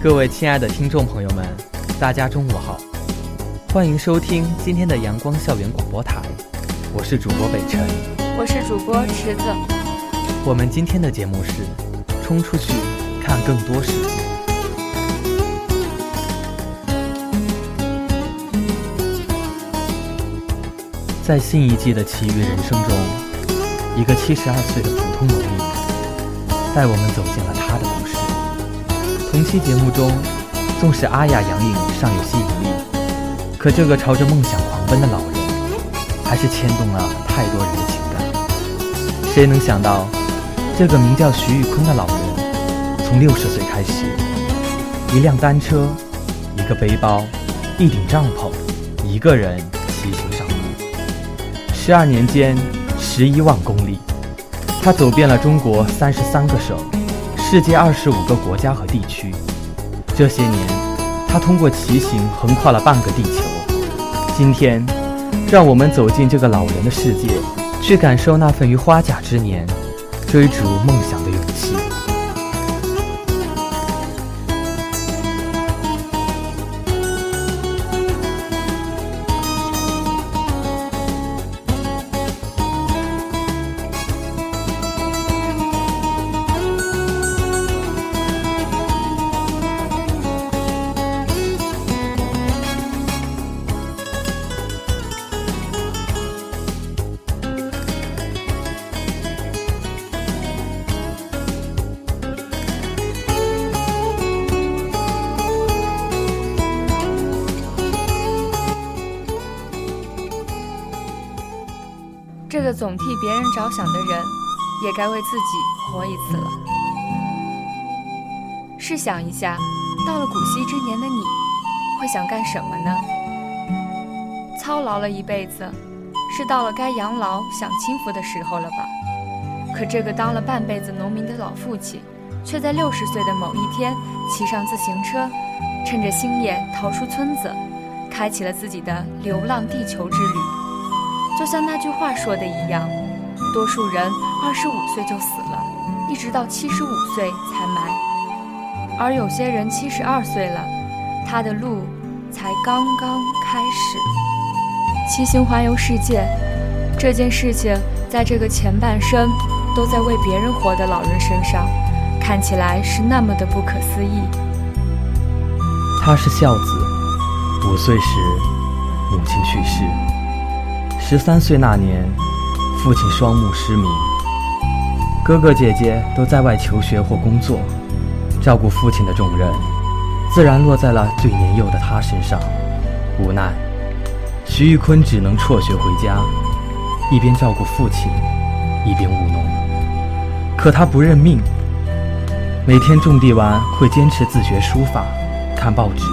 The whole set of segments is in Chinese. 各位亲爱的听众朋友们，大家中午好，欢迎收听今天的阳光校园广播台，我是主播北辰，我是主播池子。我们今天的节目是冲出去看更多世界。在新一季的奇遇人生中，一个72岁的普通农民带我们走进了他的故事。同期节目中，纵使阿雅杨颖尚有吸引力，可这个朝着梦想狂奔的老人，还是牵动了太多人的情感。谁能想到，这个名叫徐玉坤的老人，从60岁开始，一辆单车，一个背包，一顶帐篷，一个人骑行上路，12年间11万公里，他走遍了中国33个省。世界25个国家和地区，这些年，他通过骑行横跨了半个地球。今天，让我们走进这个老人的世界，去感受那份于花甲之年追逐梦想的勇气。这个总替别人着想的人，也该为自己活一次了。试想一下，到了古稀之年的你，会想干什么呢？操劳了一辈子，是到了该养老享清福的时候了吧？可这个当了半辈子农民的老父亲，却在60岁的某一天，骑上自行车，趁着星夜逃出村子，开启了自己的流浪地球之旅。就像那句话说的一样，多数人25岁就死了，一直到75岁才埋，而有些人72岁了，他的路才刚刚开始。骑行环游世界这件事情，在这个前半生都在为别人活的老人身上，看起来是那么的不可思议。他是孝子，5岁时母亲去世，13岁那年，父亲双目失明，哥哥姐姐都在外求学或工作，照顾父亲的重任，自然落在了最年幼的他身上。无奈，徐玉坤只能辍学回家，一边照顾父亲，一边务农。可他不认命，每天种地完会坚持自学书法、看报纸。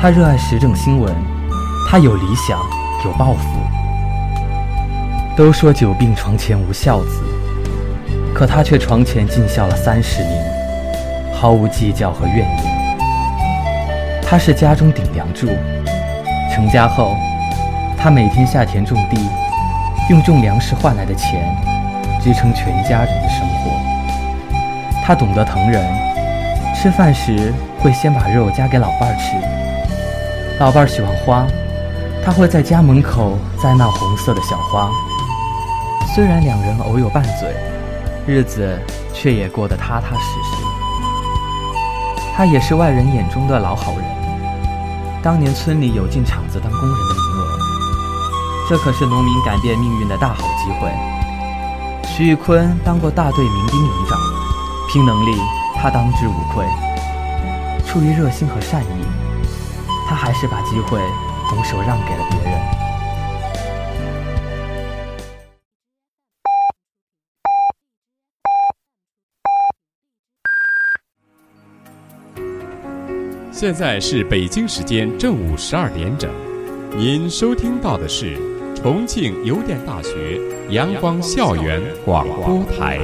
他热爱时政新闻，他有理想，有抱负。都说久病床前无孝子，可他却床前尽孝了30年，毫无计较和怨言。他是家中顶梁柱，成家后，他每天下田种地，用种粮食换来的钱支撑全家人的生活。他懂得疼人，吃饭时会先把肉夹给老伴儿吃，老伴儿喜欢花，他会在家门口栽那红色的小花。虽然两人偶有拌嘴，日子却也过得踏踏实实。他也是外人眼中的老好人，当年村里有进厂子当工人的名额，这可是农民改变命运的大好机会。徐玉坤当过大队民兵营长，凭能力他当之无愧。出于热心和善意，他还是把机会拱手让给了别人。现在是北京时间正午12点整，您收听到的是重庆邮电大学阳光校园广播台。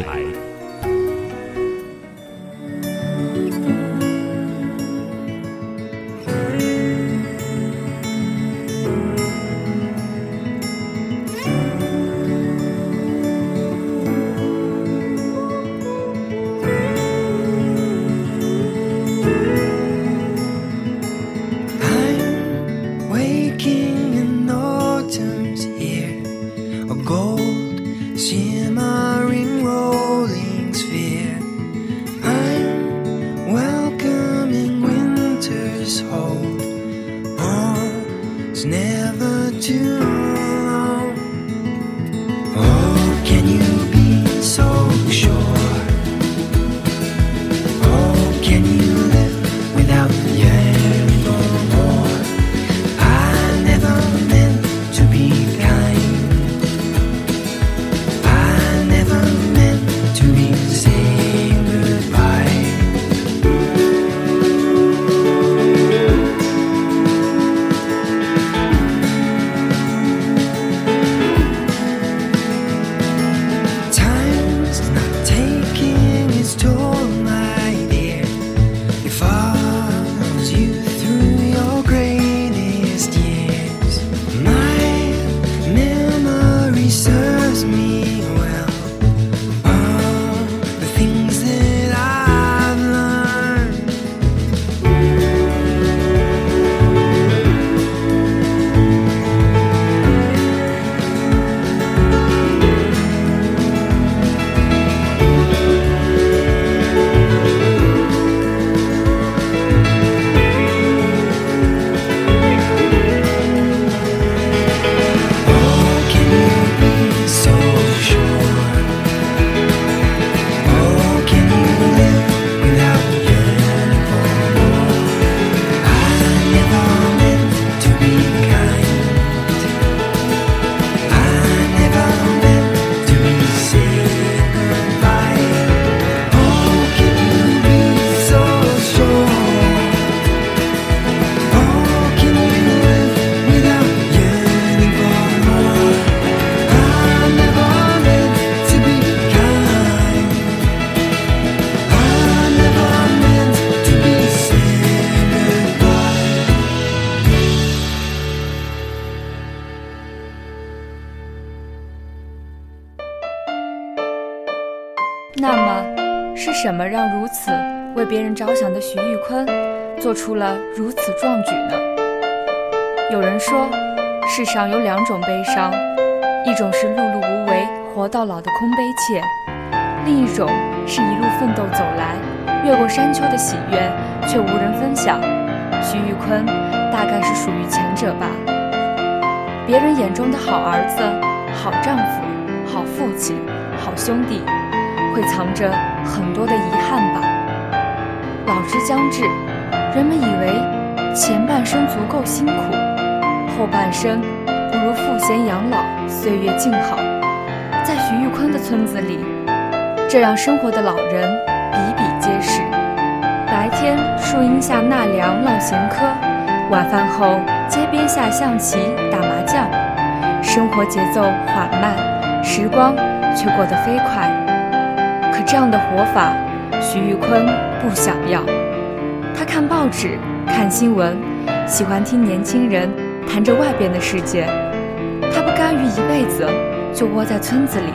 什么让如此为别人着想的徐玉坤做出了如此壮举呢？有人说，世上有两种悲伤，一种是碌碌无为活到老的空悲切，另一种是一路奋斗走来越过山丘的喜悦却无人分享。徐玉坤大概是属于前者吧。别人眼中的好儿子、好丈夫、好父亲、好兄弟，会藏着很多的遗憾吧。老之将至，人们以为前半生足够辛苦，后半生不如赋闲养老，岁月静好。在徐玉坤的村子里，这样生活的老人比比皆是。白天树荫下纳凉唠闲嗑，晚饭后街边下象棋打麻将，生活节奏缓慢，时光却过得飞快。可这样的活法，徐玉坤不想要。他看报纸，看新闻，喜欢听年轻人谈着外边的世界。他不甘于一辈子就窝在村子里，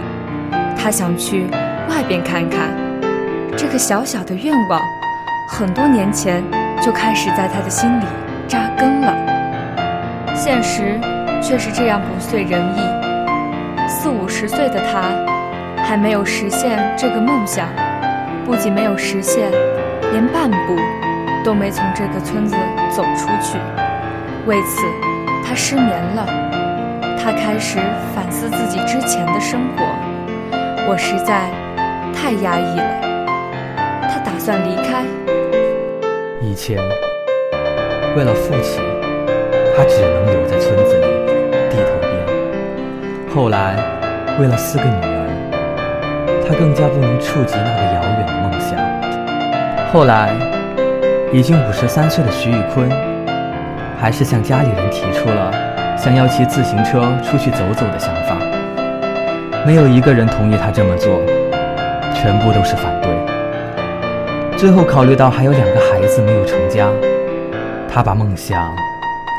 他想去外边看看。这个小小的愿望，很多年前就开始在他的心里扎根了。现实却是这样不遂人意。40-50岁的他，还没有实现这个梦想，不仅没有实现，连半步都没从这个村子走出去。为此，他失眠了。他开始反思自己之前的生活，我实在太压抑了。他打算离开。以前，为了父亲，他他只能留在村子里地头编。后来为了4个女儿，他更加不能触及那个遥远的梦想。后来已经53岁的徐宇坤，还是向家里人提出了想要骑自行车出去走走的想法，没有一个人同意他这么做，全部都是反对。最后考虑到还有2个孩子没有成家，他把梦想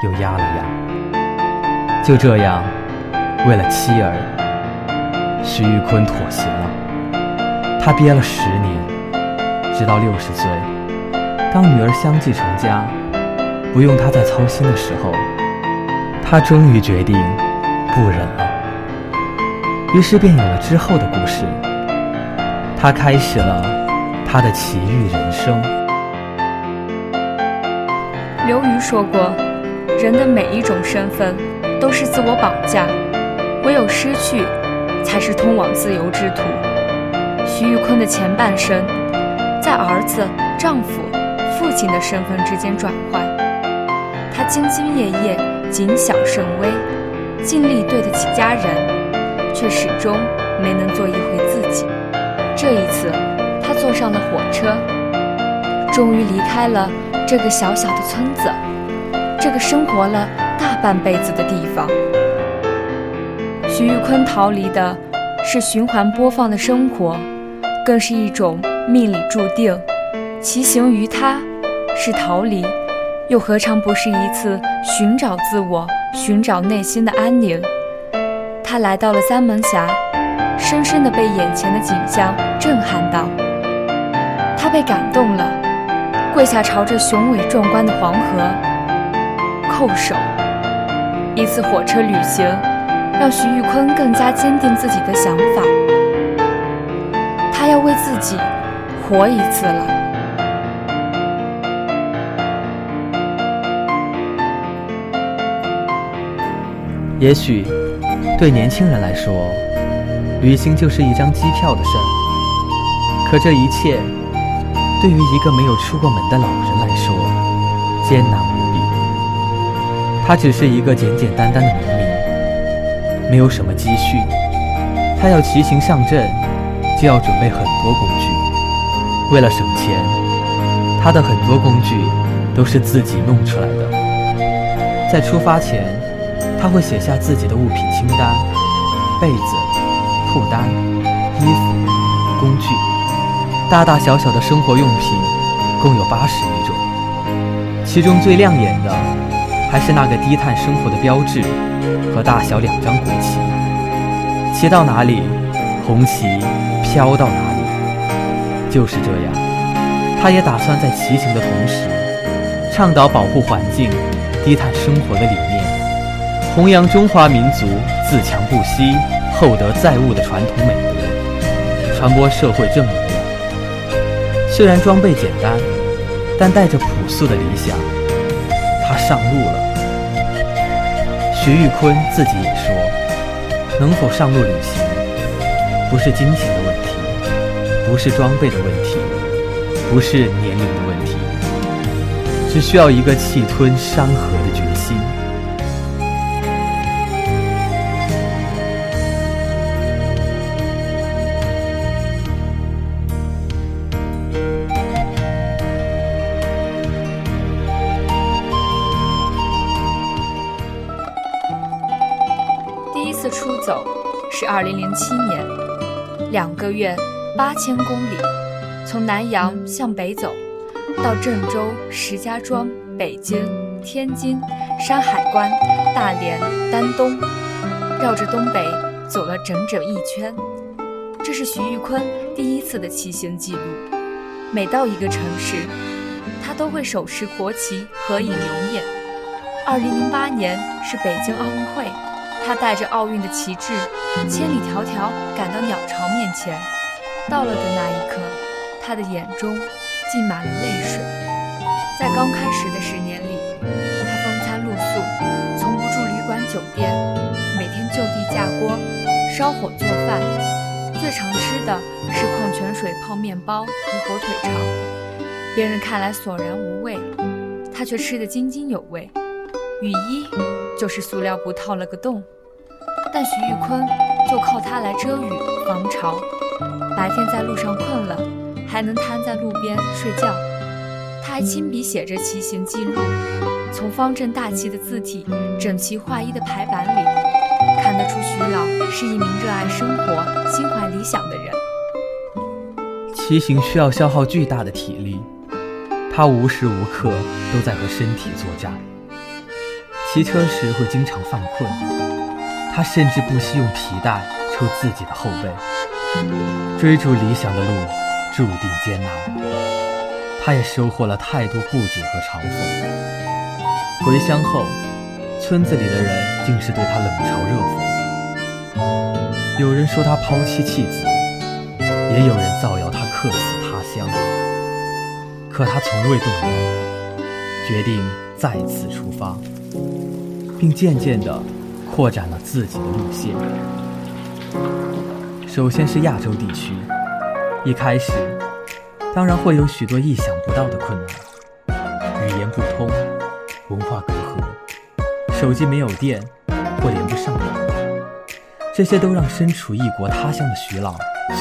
又压了压。就这样，为了妻儿，徐玉坤妥协了。他憋了10年，直到60岁，当女儿相继成家，不用他再操心的时候，他终于决定不忍了。于是便有了之后的故事。他开始了他的奇遇人生。刘瑜说过，人的每一种身份都是自我绑架，唯有失去才是通往自由之途。徐玉坤的前半生在儿子、丈夫、父亲的身份之间转换，他兢兢业业，谨小慎微，尽力对得起家人，却始终没能做一回自己。这一次他坐上了火车，终于离开了这个小小的村子，这个生活了大半辈子的地方。徐玉坤逃离的是循环播放的生活，更是一种命里注定，其行于他是逃离，又何尝不是一次寻找自我，寻找内心的安宁。他来到了三门峡，深深地被眼前的景象震撼到，他被感动了，跪下朝着雄伟壮观的黄河叩首。一次火车旅行让徐玉坤更加坚定自己的想法，他要为自己活一次了。也许对年轻人来说，旅行就是一张机票的事儿，可这一切对于一个没有出过门的老人来说艰难无比。他只是一个简简单单的农民，没有什么积蓄，他要骑行上阵就要准备很多工具。为了省钱，他的很多工具都是自己弄出来的。在出发前，他会写下自己的物品清单，被子、裤单、衣服、工具，大大小小的生活用品共有81种，其中最亮眼的还是那个低碳生活的标志和大小2张国旗，骑到哪里，红旗飘到哪里。就是这样，他也打算在骑行的同时倡导保护环境、低碳生活的理念，弘扬中华民族自强不息、厚德载物的传统美德，传播社会正义。虽然装备简单，但带着朴素的理想，他上路了。徐玉坤自己也说，能否上路旅行，不是金钱的问题，不是装备的问题，不是年龄的问题，只需要一个气吞山河的决心。2007年，2个月8000公里，从南阳向北走，到郑州、石家庄、北京、天津、山海关、大连、丹东，绕着东北走了整整1圈。这是徐玉坤第1次的骑行记录。每到一个城市，他都会手持国旗合影留念。2008年是北京奥运会。他带着奥运的旗帜，千里迢迢赶到鸟巢面前。到了的那一刻，他的眼中浸满了泪水。在刚开始的10年里，他风餐露宿，从不住旅馆酒店，每天就地架锅，烧火做饭。最常吃的是矿泉水泡面包和火腿肠，别人看来索然无味，他却吃得津津有味。雨衣就是塑料布套了个洞，但徐玉坤就靠它来遮雨防潮，白天在路上困了还能瘫在路边睡觉。他还亲笔写着骑行记录，从方正大气的字体、整齐划一的排版里看得出徐老是一名热爱生活、心怀理想的人。骑行需要消耗巨大的体力，他无时无刻都在和身体作战。骑车时会经常犯困，他甚至不惜用皮带抽自己的后背。追逐理想的路注定艰难，他也收获了太多不解和嘲讽。回乡后，村子里的人竟是对他冷嘲热讽，有人说他抛妻弃子，也有人造谣他客死他乡。可他从未动摇，决定再次出发，并渐渐地扩展了自己的路线。首先是亚洲地区，一开始当然会有许多意想不到的困难，语言不通，文化隔阂，手机没有电或连不上网，这些都让身处异国他乡的徐老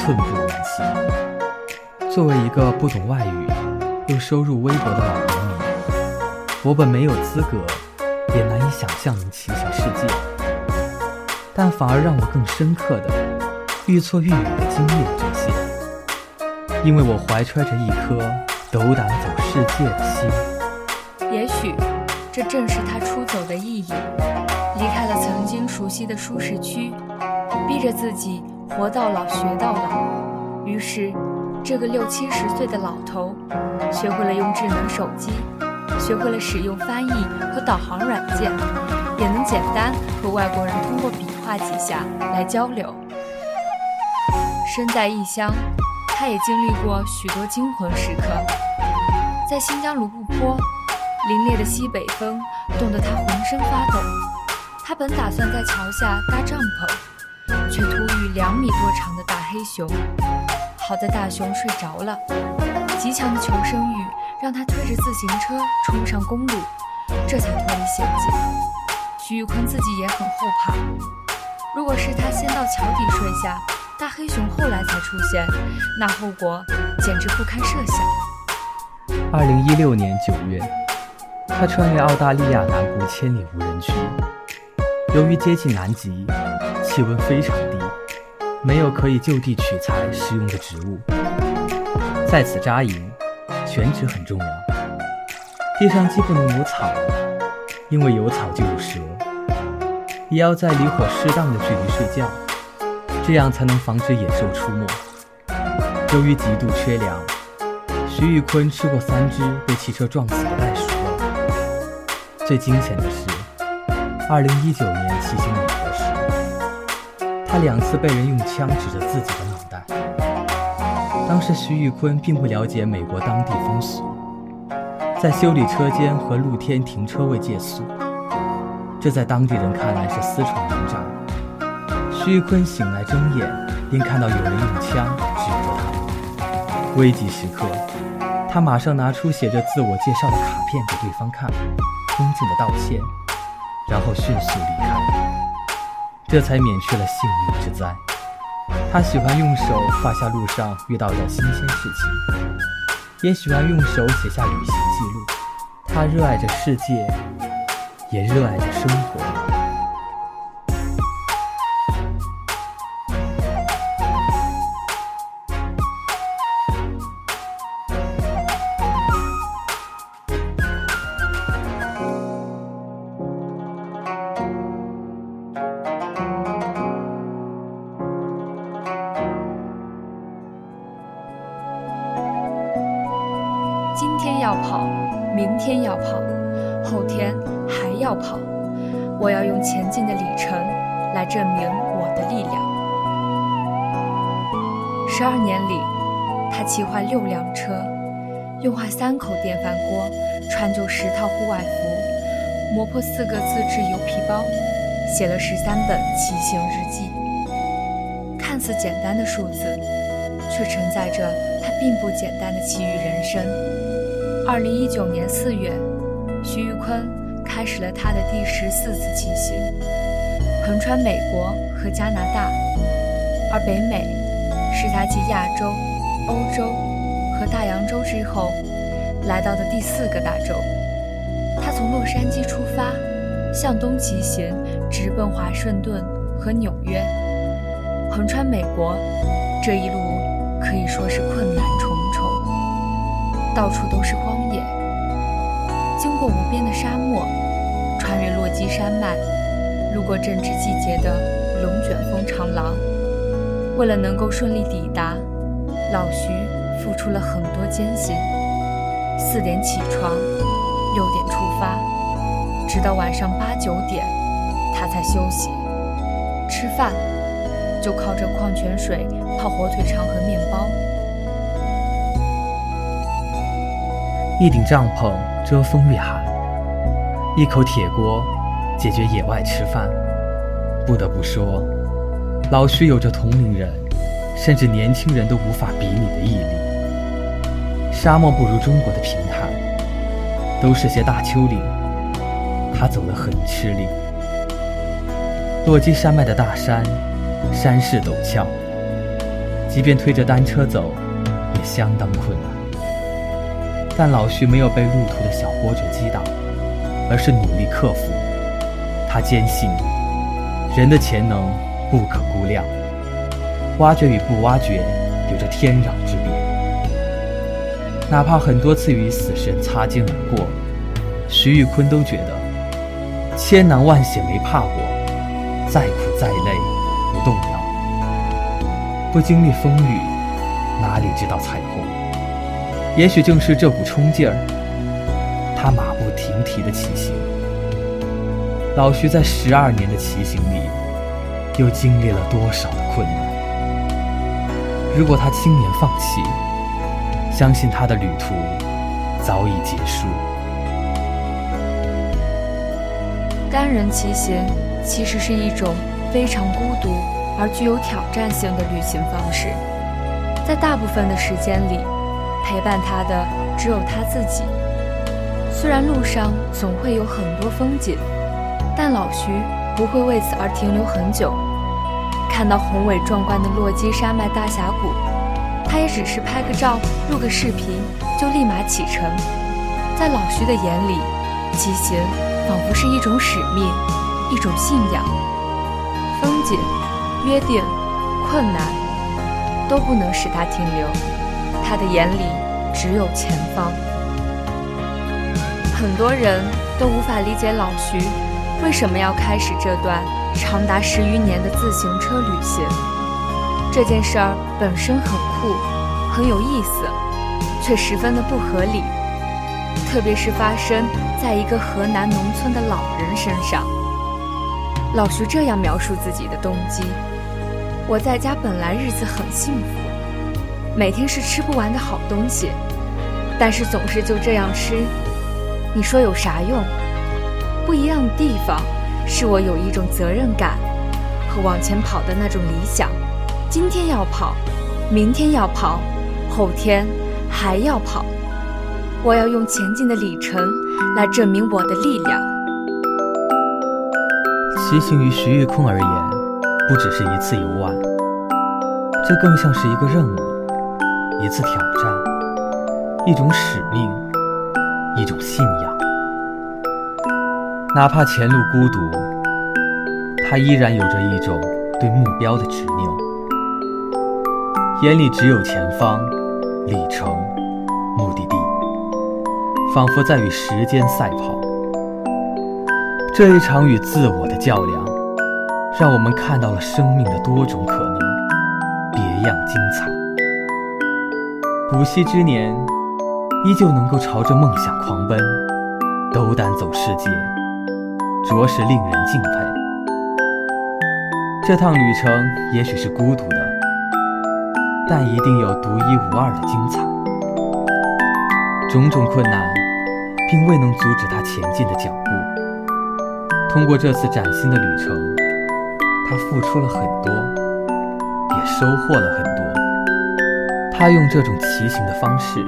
寸步难行。作为一个不懂外语又收入微薄的老农民，我本没有资格也难以想象能骑行世界，但反而让我更深刻的愈挫愈勇的经历了这些，因为我怀揣着一颗斗胆走世界的心。也许这正是他出走的意义，离开了曾经熟悉的舒适区，逼着自己活到老学到老。于是这个60-70岁的老头学会了用智能手机，学会了使用翻译和导航软件，也能简单和外国人通过比划几下来交流。身在异乡，他也经历过许多惊魂时刻。在新疆泸布泊，凛冽的西北风冻得他浑身发抖。他本打算在桥下搭帐篷，却突遇2米多长的大黑熊。好在大熊睡着了，极强的求生欲让他推着自行车冲上公路，这才脱离险境。徐玉坤自己也很后怕，如果是他先到桥底睡下，大黑熊后来才出现，那后果简直不堪设想。2016年9月，他穿越澳大利亚南部千里无人区，由于接近南极，气温非常低，没有可以就地取材食用的植物，在此扎营全职很重要。地上既不能有草，因为有草就有蛇，也要在离火适当的距离睡觉，这样才能防止野兽出没。由于极度缺粮，徐玉坤吃过3只被汽车撞死的袋鼠肉。最惊险的是2019年骑行美国时，他2次被人用枪指着自己的脑袋。当时徐玉坤并不了解美国当地风俗，在修理车间和露天停车位借宿，这在当地人看来是私闯民宅。徐玉坤醒来睁眼，便看到有人用枪指着他。危急时刻，他马上拿出写着自我介绍的卡片给对方看，恭敬地道歉，然后迅速离开，这才免去了性命之灾。他喜欢用手画下路上遇到的新鲜事情，也喜欢用手写下旅行记录。他热爱着世界，也热爱着生活。今天要跑，明天要跑，后天还要跑，我要用前进的里程来证明我的力量。12年里，他骑坏6辆车，用坏3口电饭锅，穿就10套户外服，磨破4个自制油皮包，写了13本骑行日记。看似简单的数字，却承载着他并不简单的奇遇人生。2019年4月，徐玉坤开始了他的第14次骑行，横穿美国和加拿大，而北美是他继亚洲、欧洲和大洋洲之后来到的第4个大洲。他从洛杉矶出发，向东骑行，直奔华盛顿和纽约，横穿美国。这一路可以说是困难重重，到处都是荒野，经过无边的沙漠，穿越落基山脉，路过正值季节的龙卷风长廊。为了能够顺利抵达，老徐付出了很多艰辛，4点起床，6点出发，直到晚上8、9点他才休息吃饭，就靠着矿泉水泡火腿肠和面包。一顶帐篷遮风避寒，一口铁锅解决野外吃饭。不得不说，老徐有着同龄人甚至年轻人都无法比拟的毅力。沙漠不如中国的平坦，都是些大丘陵，他走得很吃力。落基山脉的大山，山势陡峭，即便推着单车走也相当困难。但老徐没有被路途的小波折击倒，而是努力克服。他坚信人的潜能不可估量，挖掘与不挖掘有着天壤之别。哪怕很多次与死神擦肩而过，徐玉坤都觉得千难万险没怕过，再苦再累不动摇，不经历风雨，哪里知道彩虹？也许正是这股冲劲儿，他马不停蹄的骑行。老徐在12年的骑行里，又经历了多少的困难？如果他轻言放弃，相信他的旅途早已结束。单人骑行其实是一种非常孤独而具有挑战性的旅行方式，在大部分的时间里，陪伴他的只有他自己。虽然路上总会有很多风景，但老徐不会为此而停留很久。看到宏伟壮观的落基山脉大峡谷，他也只是拍个照，录个视频，就立马启程。在老徐的眼里，骑行仿佛是一种使命，一种信仰。风景、约定、困难都不能使他停留，他的眼里只有前方。很多人都无法理解老徐为什么要开始这段长达10余年的自行车旅行。这件事儿本身很酷，很有意思，却十分的不合理，特别是发生在一个河南农村的老人身上。老徐这样描述自己的动机：我在家本来日子很幸福，每天是吃不完的好东西，但是总是就这样吃，你说有啥用？不一样的地方是我有一种责任感和往前跑的那种理想，今天要跑，明天要跑，后天还要跑，我要用前进的里程来证明我的力量。骑行于徐玉坤而言，不只是一次游玩，这更像是一个任务，一次挑战，一种使命，一种信仰。哪怕前路孤独，他依然有着一种对目标的执拗，眼里只有前方、里程、目的地，仿佛在与时间赛跑。这一场与自我的较量，让我们看到了生命的多种可能，别样精彩。古稀之年，依旧能够朝着梦想狂奔，斗胆走世界，着实令人敬佩。这趟旅程也许是孤独的，但一定有独一无二的精彩。种种困难，并未能阻止他前进的脚步。通过这次崭新的旅程，他付出了很多，也收获了很多。他用这种骑行的方式，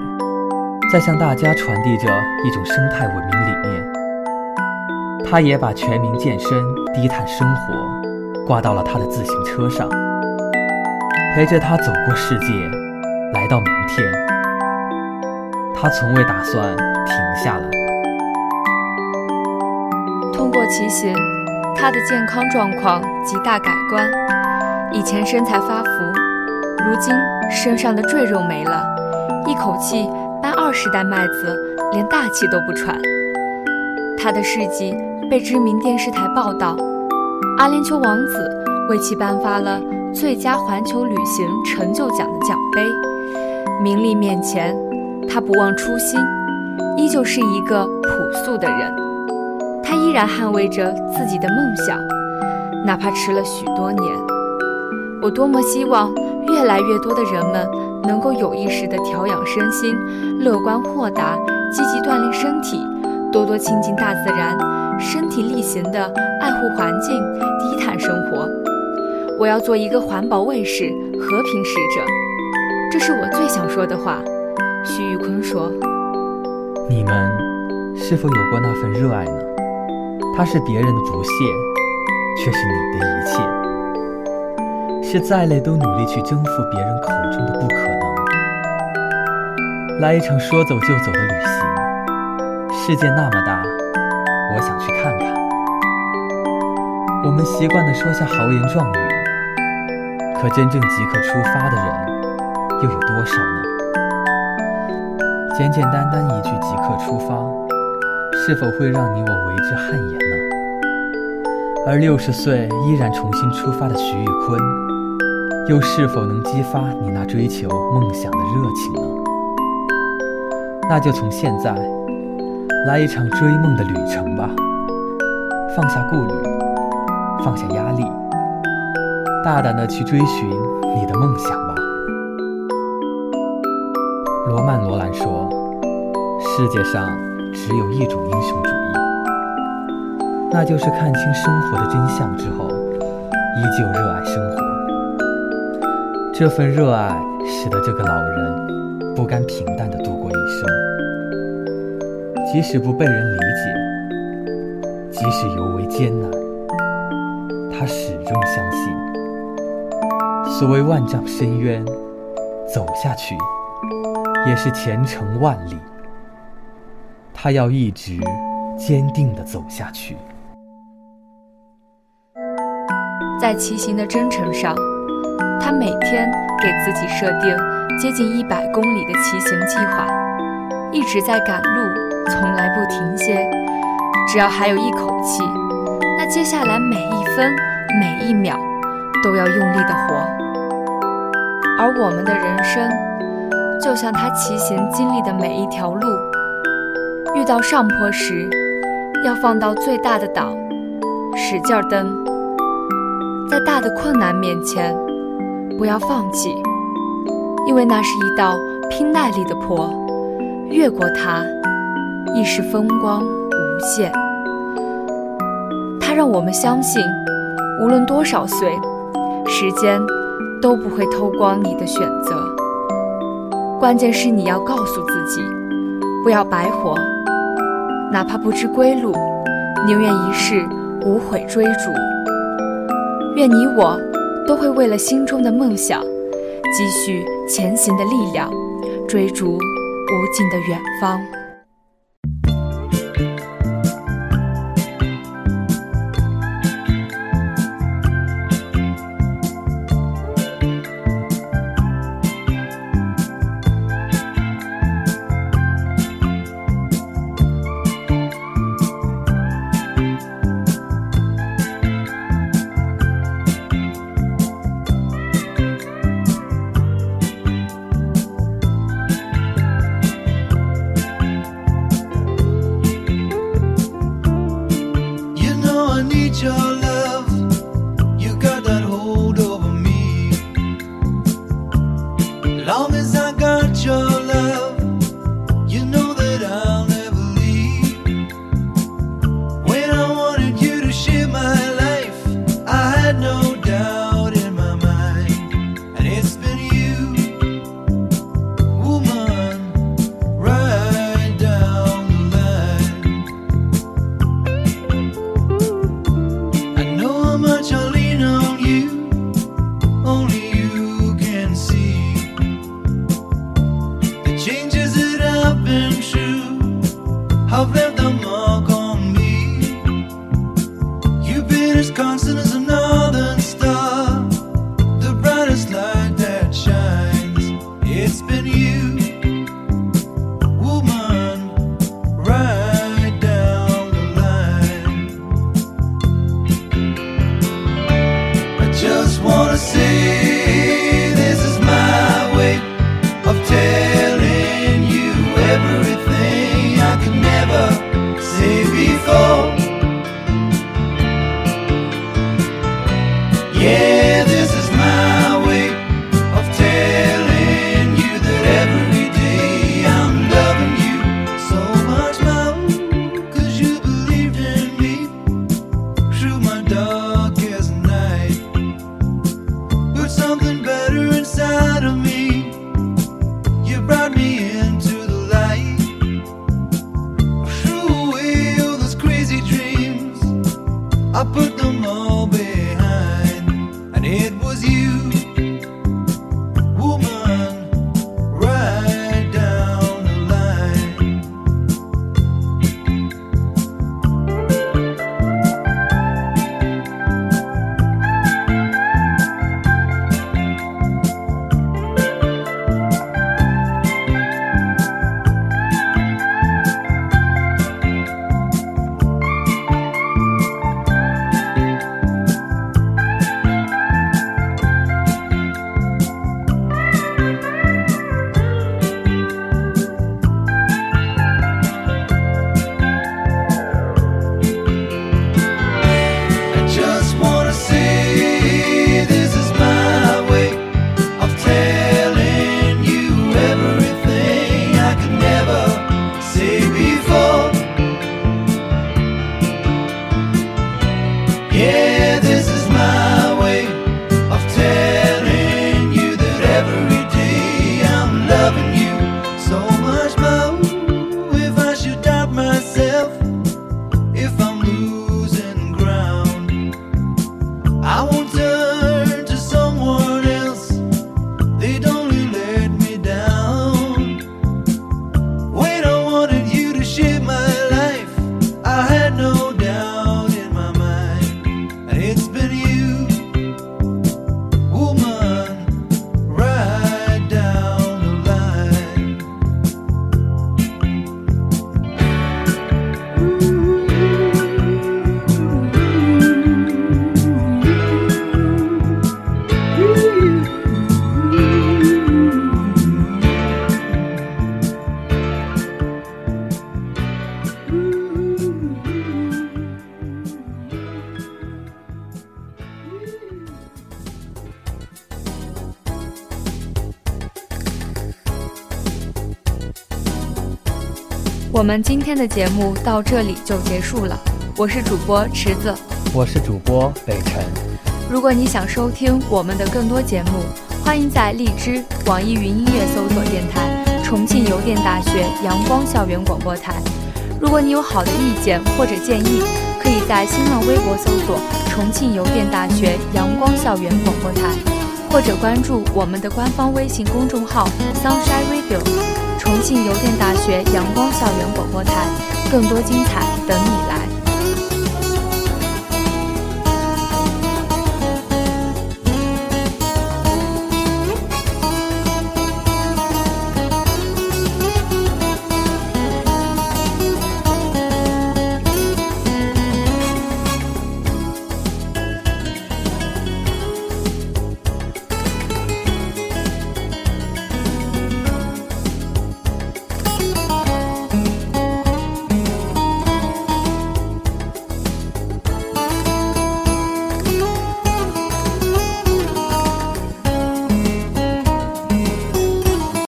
在向大家传递着一种生态文明理念，他也把全民健身、低碳生活挂到了他的自行车上，陪着他走过世界，来到明天。他从未打算停下来。通过骑行，他的健康状况极大改观，以前身材发福，如今身上的赘肉没了，一口气搬20袋麦子，连大气都不喘。他的事迹被知名电视台报道，阿联酋王子为其颁发了最佳环球旅行成就奖的奖杯。名利面前，他不忘初心，依旧是一个朴素的人。他依然捍卫着自己的梦想，哪怕迟了许多年。我多么希望越来越多的人们能够有意识地调养身心，乐观豁达，积极锻炼身体，多多亲近大自然，身体力行地爱护环境，低碳生活。我要做一个环保卫士，和平使者，这是我最想说的话。徐玉坤说：你们是否有过那份热爱呢？它是别人的不懈，却是你的一切，是再累都努力去征服别人口中的不可能。来一场说走就走的旅行，世界那么大，我想去看看。我们习惯地说下豪言壮语，可真正即刻出发的人又有多少呢？简简单单一句即刻出发，是否会让你我为之汗颜呢？而60岁依然重新出发的徐玉坤，又是否能激发你那追求梦想的热情呢？那就从现在来一场追梦的旅程吧，放下顾虑，放下压力，大胆地去追寻你的梦想吧。罗曼·罗兰说：世界上只有一种英雄主义，那就是看清生活的真相之后，依旧热爱生活。这份热爱使得这个老人不甘平淡地度过一生，即使不被人理解，即使尤为艰难，他始终相信，所谓万丈深渊，走下去也是前程万里。他要一直坚定地走下去。在骑行的征程上，他每天给自己设定接近100公里的骑行计划，一直在赶路，从来不停歇。只要还有一口气，那接下来每一分每一秒都要用力地活。而我们的人生就像他骑行经历的每一条路，遇到上坡时要放到最大的档，使劲蹬，在大的困难面前不要放弃，因为那是一道拼耐力的坡，越过它亦是风光无限。它让我们相信，无论多少岁，时间都不会偷光你的选择。关键是你要告诉自己，不要白活，哪怕不知归路，宁愿一世无悔追逐。愿你我都会为了心中的梦想，积蓄前行的力量，追逐无尽的远方。I've left a mark on me. You've been as constant as a northern star, the brightest light that shines. It's been you, woman, right down the line. I just wanna say this is my way of telling you everything I could never say before. Yeah, this is my way of telling you that every day I'm loving you so much more, 'cause you believed in me through my darkest night. But something better inside of me, you brought me into the light. Threw away all those crazy dreams, I put them all behind. It was you, woman, right down the我们今天的节目到这里就结束了，我是主播池子，我是主播北辰。如果你想收听我们的更多节目，欢迎在荔枝、网易云音乐搜索电台重庆邮电大学阳光校园广播台。如果你有好的意见或者建议，可以在新浪微博搜索重庆邮电大学阳光校园广播台，或者关注我们的官方微信公众号 Sunshine Radio 重庆邮电大学阳光校园广播台，更多精彩等你来。